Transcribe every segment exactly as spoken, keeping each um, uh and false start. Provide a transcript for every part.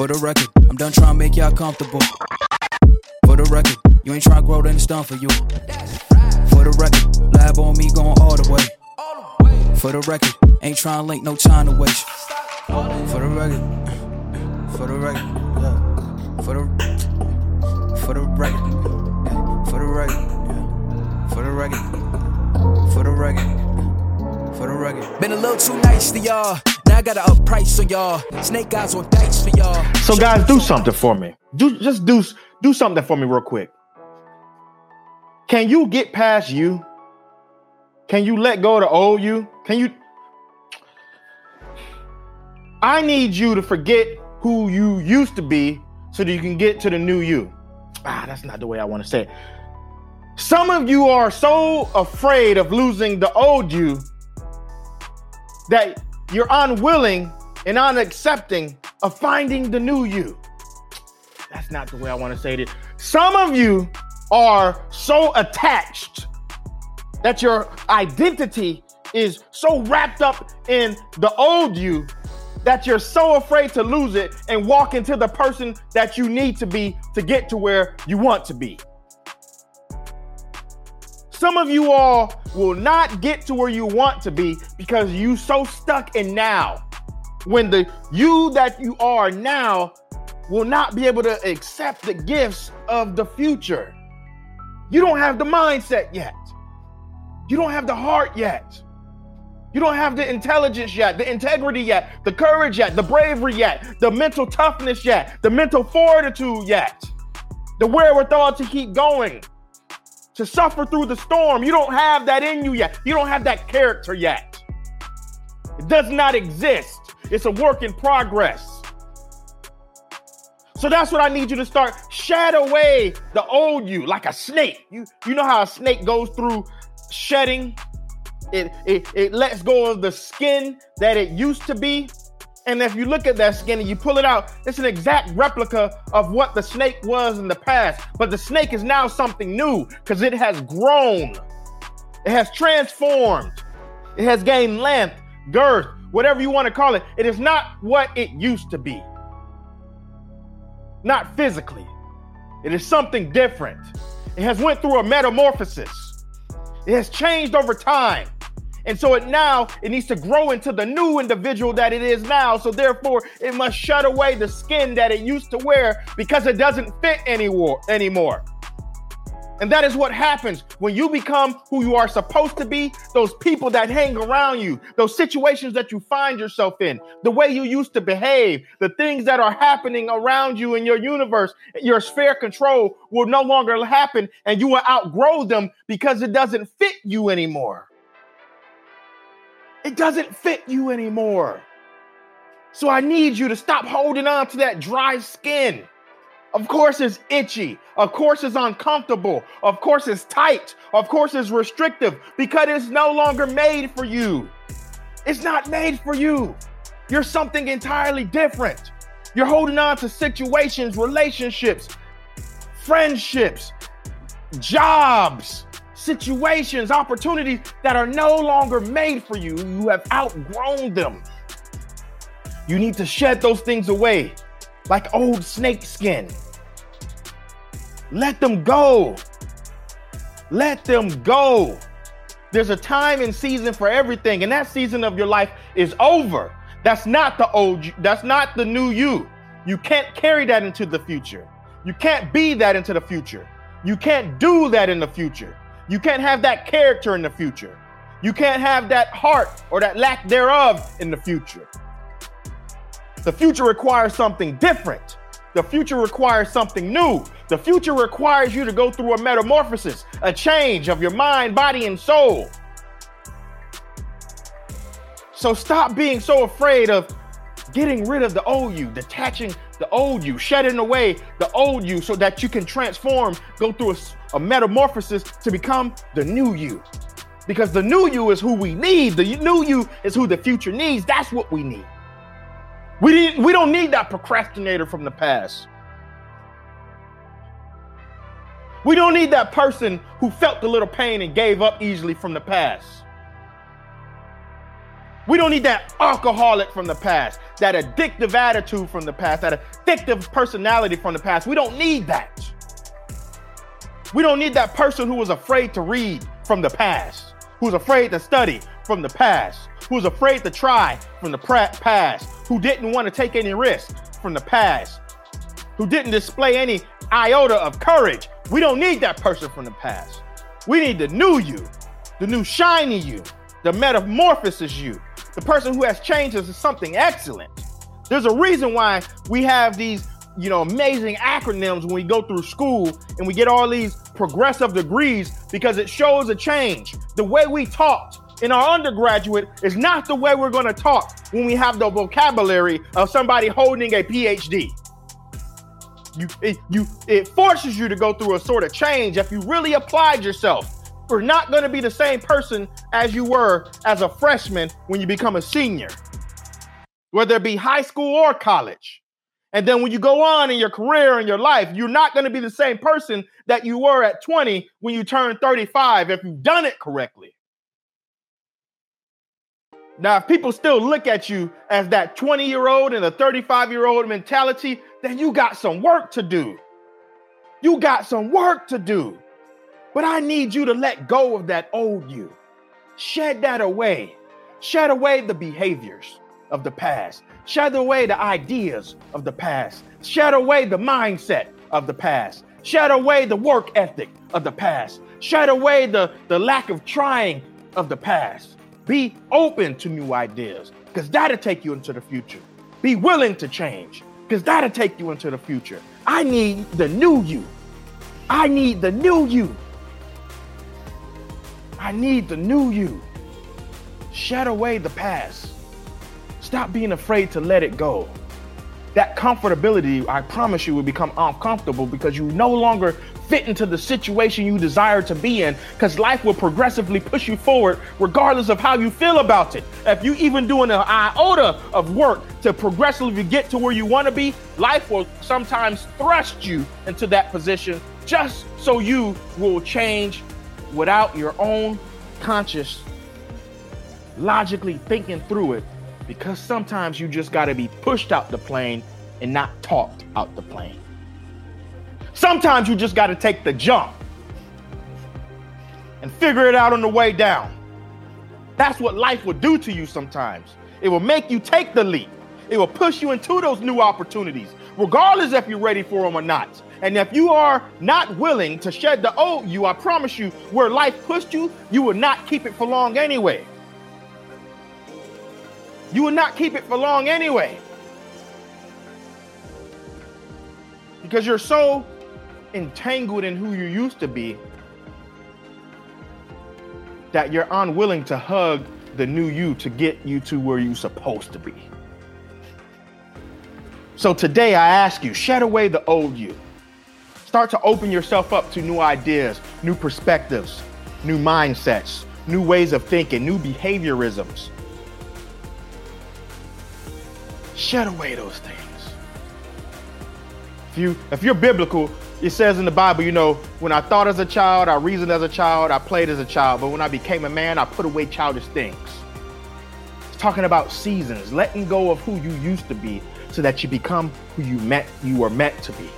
For the record, I'm done trying to make y'all comfortable. For the record, you ain't trying to grow, then it's done for you. For the record, lab on me going all the way. For the record, ain't trying to link, no time to waste. For the record, for the record, yeah. For the, for the record, yeah. For the record, yeah. For the record, for the record, for the record. Been a little too nice to y'all. Now I gotta up price on y'all. Snake eyes on dice for y'all. So guys, do something for me. Do just do do something for me real quick. Can you get past you? Can you let go of the old you? Can you? I need you to forget who you used to be so that you can get to the new you. Ah, that's not the way I want to say it. Some of you are so afraid of losing the old you that you're unwilling and unaccepting of finding the new you. That's not the way I want to say it. Some of you are so attached that your identity is so wrapped up in the old you that you're so afraid to lose it and walk into the person that you need to be to get to where you want to be. Some of you all will not get to where you want to be because you so stuck in now, when the you that you are now will not be able to accept the gifts of the future. You don't have the mindset yet. You don't have the heart yet. You don't have the intelligence yet, the integrity yet, the courage yet, the bravery yet, the mental toughness yet, the mental fortitude yet, the wherewithal to keep going, to suffer through the storm. You don't have that in you yet. You don't have that character yet. It does not exist. It's a work in progress. So that's what I need you to start. Shed away the old you like a snake. You, you know how a snake goes through shedding, it, it it lets go of the skin that it used to be, and if you look at that skin and you pull it out, it's an exact replica of what the snake was in the past, but the snake is now something new because it has grown, it has transformed, it has gained length, girth, whatever you want to call it. It is not what it used to be, not physically. It is something different. It has went through a metamorphosis. It has changed over time. And so it now, it needs to grow into the new individual that it is now. So therefore, it must shut away the skin that it used to wear because it doesn't fit anymore. anymore. And that is what happens when you become who you are supposed to be. Those people that hang around you, those situations that you find yourself in, the way you used to behave, the things that are happening around you in your universe, your sphere control will no longer happen, and you will outgrow them because it doesn't fit you anymore. It doesn't fit you anymore. So I need you to stop holding on to that dry skin. Of course it's itchy. Of course it's uncomfortable. Of course it's tight. Of course it's restrictive because it's no longer made for you. It's not made for you. You're something entirely different. You're holding on to situations, relationships, friendships, jobs, situations, opportunities that are no longer made for you. You have outgrown them. You need to shed those things away. Like old snake skin. Let them go. Let them go. There's a time and season for everything, and that season of your life is over. That's not the old you. That's not the new you. You can't carry that into the future. You can't be that into the future. You can't do that in the future. You can't have that character in the future. You can't have that heart or that lack thereof in the future. The future requires something different. The future requires something new. The future requires you to go through a metamorphosis, a change of your mind, body, and soul. So stop being so afraid of getting rid of the old you, detaching the old you, shedding away the old you so that you can transform, go through a, a metamorphosis to become the new you. Because the new you is who we need. The new you is who the future needs. That's what we need. We need, we don't need that procrastinator from the past. We don't need that person who felt a little pain and gave up easily from the past. We don't need that alcoholic from the past, that addictive attitude from the past, that addictive personality from the past. We don't need that. We don't need that person who was afraid to read from the past, who's afraid to study from the past, who's afraid to try from the past, who didn't want to take any risks from the past, who didn't display any iota of courage. We don't need that person from the past. We need the new you, the new shiny you, the metamorphosis you, the person who has changed into something excellent. There's a reason why we have these, you know, amazing acronyms when we go through school and we get all these progressive degrees, because it shows a change. The way we taught in our undergraduate is not the way we're going to talk when we have the vocabulary of somebody holding a P H D. You, it, you, it forces you to go through a sort of change if you really applied yourself. You're not going to be the same person as you were as a freshman when you become a senior, whether it be high school or college. And then when you go on in your career and your life, you're not going to be the same person that you were at twenty when you turn thirty-five, if you've done it correctly. Now, if people still look at you as that twenty-year-old and a thirty-five-year-old mentality, then you got some work to do. You got some work to do. But I need you to let go of that old you. Shed that away. Shed away the behaviors of the past. Shed away the ideas of the past. Shed away the mindset of the past. Shed away the work ethic of the past. Shed away the, the lack of trying of the past. Be open to new ideas, because that'll take you into the future. Be willing to change, because that'll take you into the future. I need the new you. I need the new you. I need the new you. Shed away the past. Stop being afraid to let it go. That comfortability, I promise you, will become uncomfortable because you no longer fit into the situation you desire to be in, because life will progressively push you forward regardless of how you feel about it. If you even doing an iota of work to progressively get to where you want to be, life will sometimes thrust you into that position just so you will change without your own conscious, logically thinking through it, because sometimes you just got to be pushed out the plane and not talked out the plane. Sometimes you just got to take the jump and figure it out on the way down. That's what life will do to you sometimes. It will make you take the leap. It will push you into those new opportunities, regardless if you're ready for them or not. And if you are not willing to shed the old you, I promise you, where life pushed you, you will not keep it for long anyway. You will not keep it for long anyway. Because you're so entangled in who you used to be that you're unwilling to hug the new you to get you to where you're supposed to be. So today I ask you, shed away the old you. Start to open yourself up to new ideas, new perspectives, new mindsets, new ways of thinking, new behaviorisms. Shed away those things. If, you, if you're biblical, it says in the Bible, you know, when I thought as a child, I reasoned as a child, I played as a child, but when I became a man, I put away childish things. It's talking about seasons, letting go of who you used to be so that you become who you meant you were meant to be.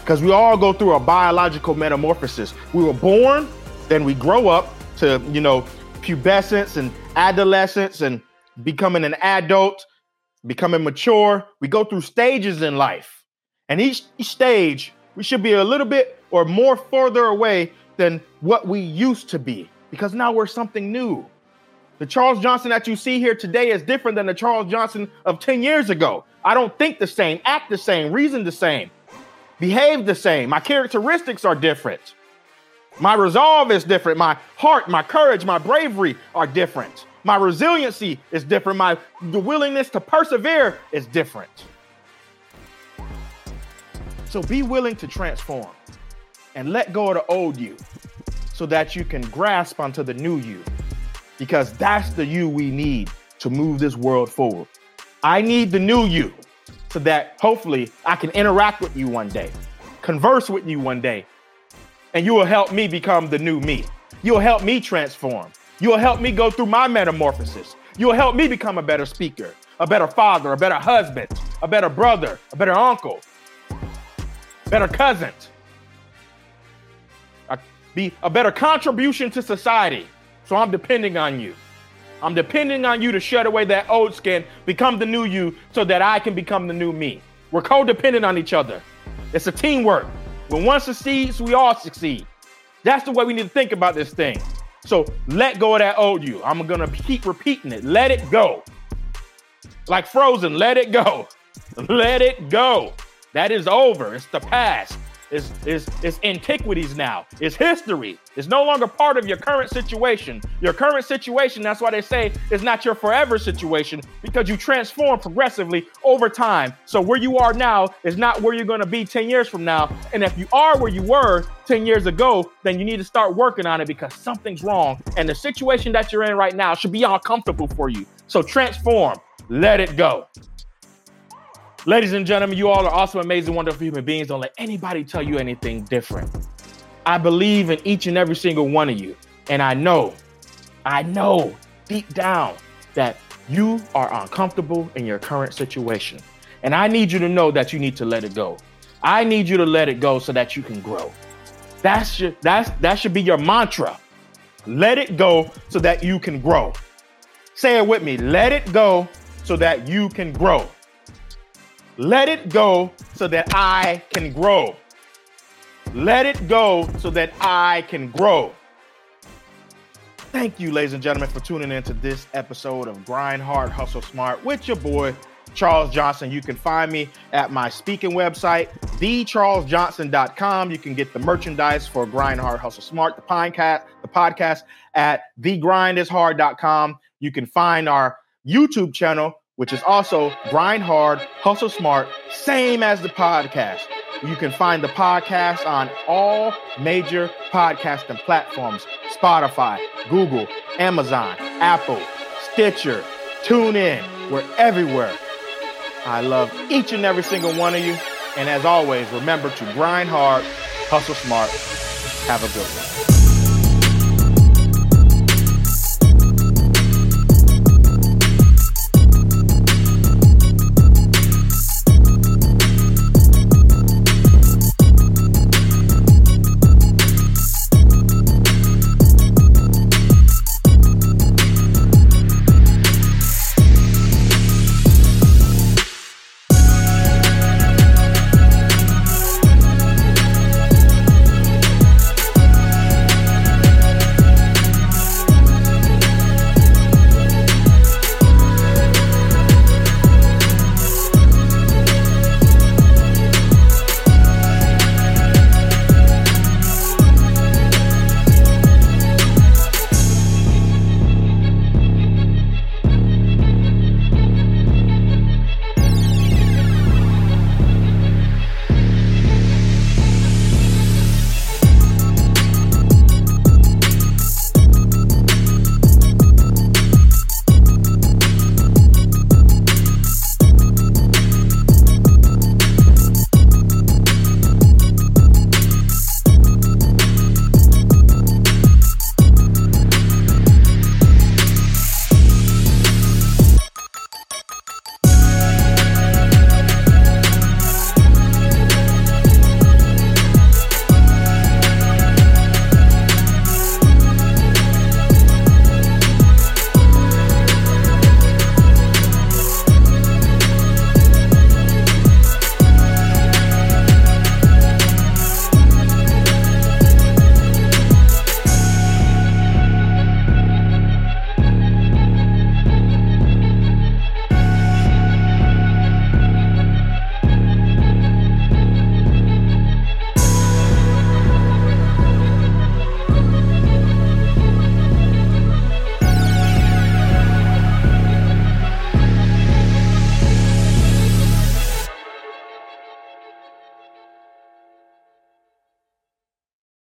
Because we all go through a biological metamorphosis. We were born, then we grow up to, you know, pubescence and adolescence and becoming an adult, becoming mature. We go through stages in life. And each stage, we should be a little bit or more further away than what we used to be, because now we're something new. The Charles Johnson that you see here today is different than the Charles Johnson of ten years ago. I don't think the same, act the same, reason the same, behave the same. My characteristics are different. My resolve is different. My heart, my courage, my bravery are different. My resiliency is different. My the willingness to persevere is different. So be willing to transform and let go of the old you so that you can grasp onto the new you, because that's the you we need to move this world forward. I need the new you so that hopefully I can interact with you one day, converse with you one day, and you will help me become the new me. You'll help me transform. You'll help me go through my metamorphosis. You'll help me become a better speaker, a better father, a better husband, a better brother, a better uncle, better cousin, a, be a better contribution to society. So I'm depending on you. I'm depending on you to shed away that old skin, become the new you so that I can become the new me. We're codependent on each other. It's a teamwork. When one succeeds, we all succeed. That's the way we need to think about this thing. So let go of that old you. I'm going to keep repeating it. Let it go. Like Frozen, let it go. Let it go. That is over. It's the past. It's, it's, it's antiquities now. It's history. It's no longer part of your current situation. Your current situation, that's why they say it's not your forever situation, because you transform progressively over time. So where you are now is not where you're going to be ten years from now. And if you are where you were ten years ago, then you need to start working on it, because something's wrong. And the situation that you're in right now should be uncomfortable for you. So transform. Let it go. Ladies and gentlemen, you all are awesome, amazing, wonderful human beings. Don't let anybody tell you anything different. I believe in each and every single one of you. And I know, I know deep down that you are uncomfortable in your current situation. And I need you to know that you need to let it go. I need you to let it go so that you can grow. That's your, that's, that should be your mantra. Let it go so that you can grow. Say it with me. Let it go so that you can grow. Let it go so that I can grow. Let it go so that I can grow. Thank you, ladies and gentlemen, for tuning in to this episode of Grind Hard, Hustle Smart with your boy, Charles Johnson. You can find me at my speaking website, the charles johnson dot com. You can get the merchandise for Grind Hard, Hustle Smart, the Pinecast, the podcast at the grind is hard dot com. You can find our YouTube channel, which is also Grind Hard, Hustle Smart, same as the podcast. You can find the podcast on all major podcasting platforms: Spotify, Google, Amazon, Apple, Stitcher, TuneIn. We're everywhere. I love each and every single one of you. And as always, remember to grind hard, hustle smart. Have a good one.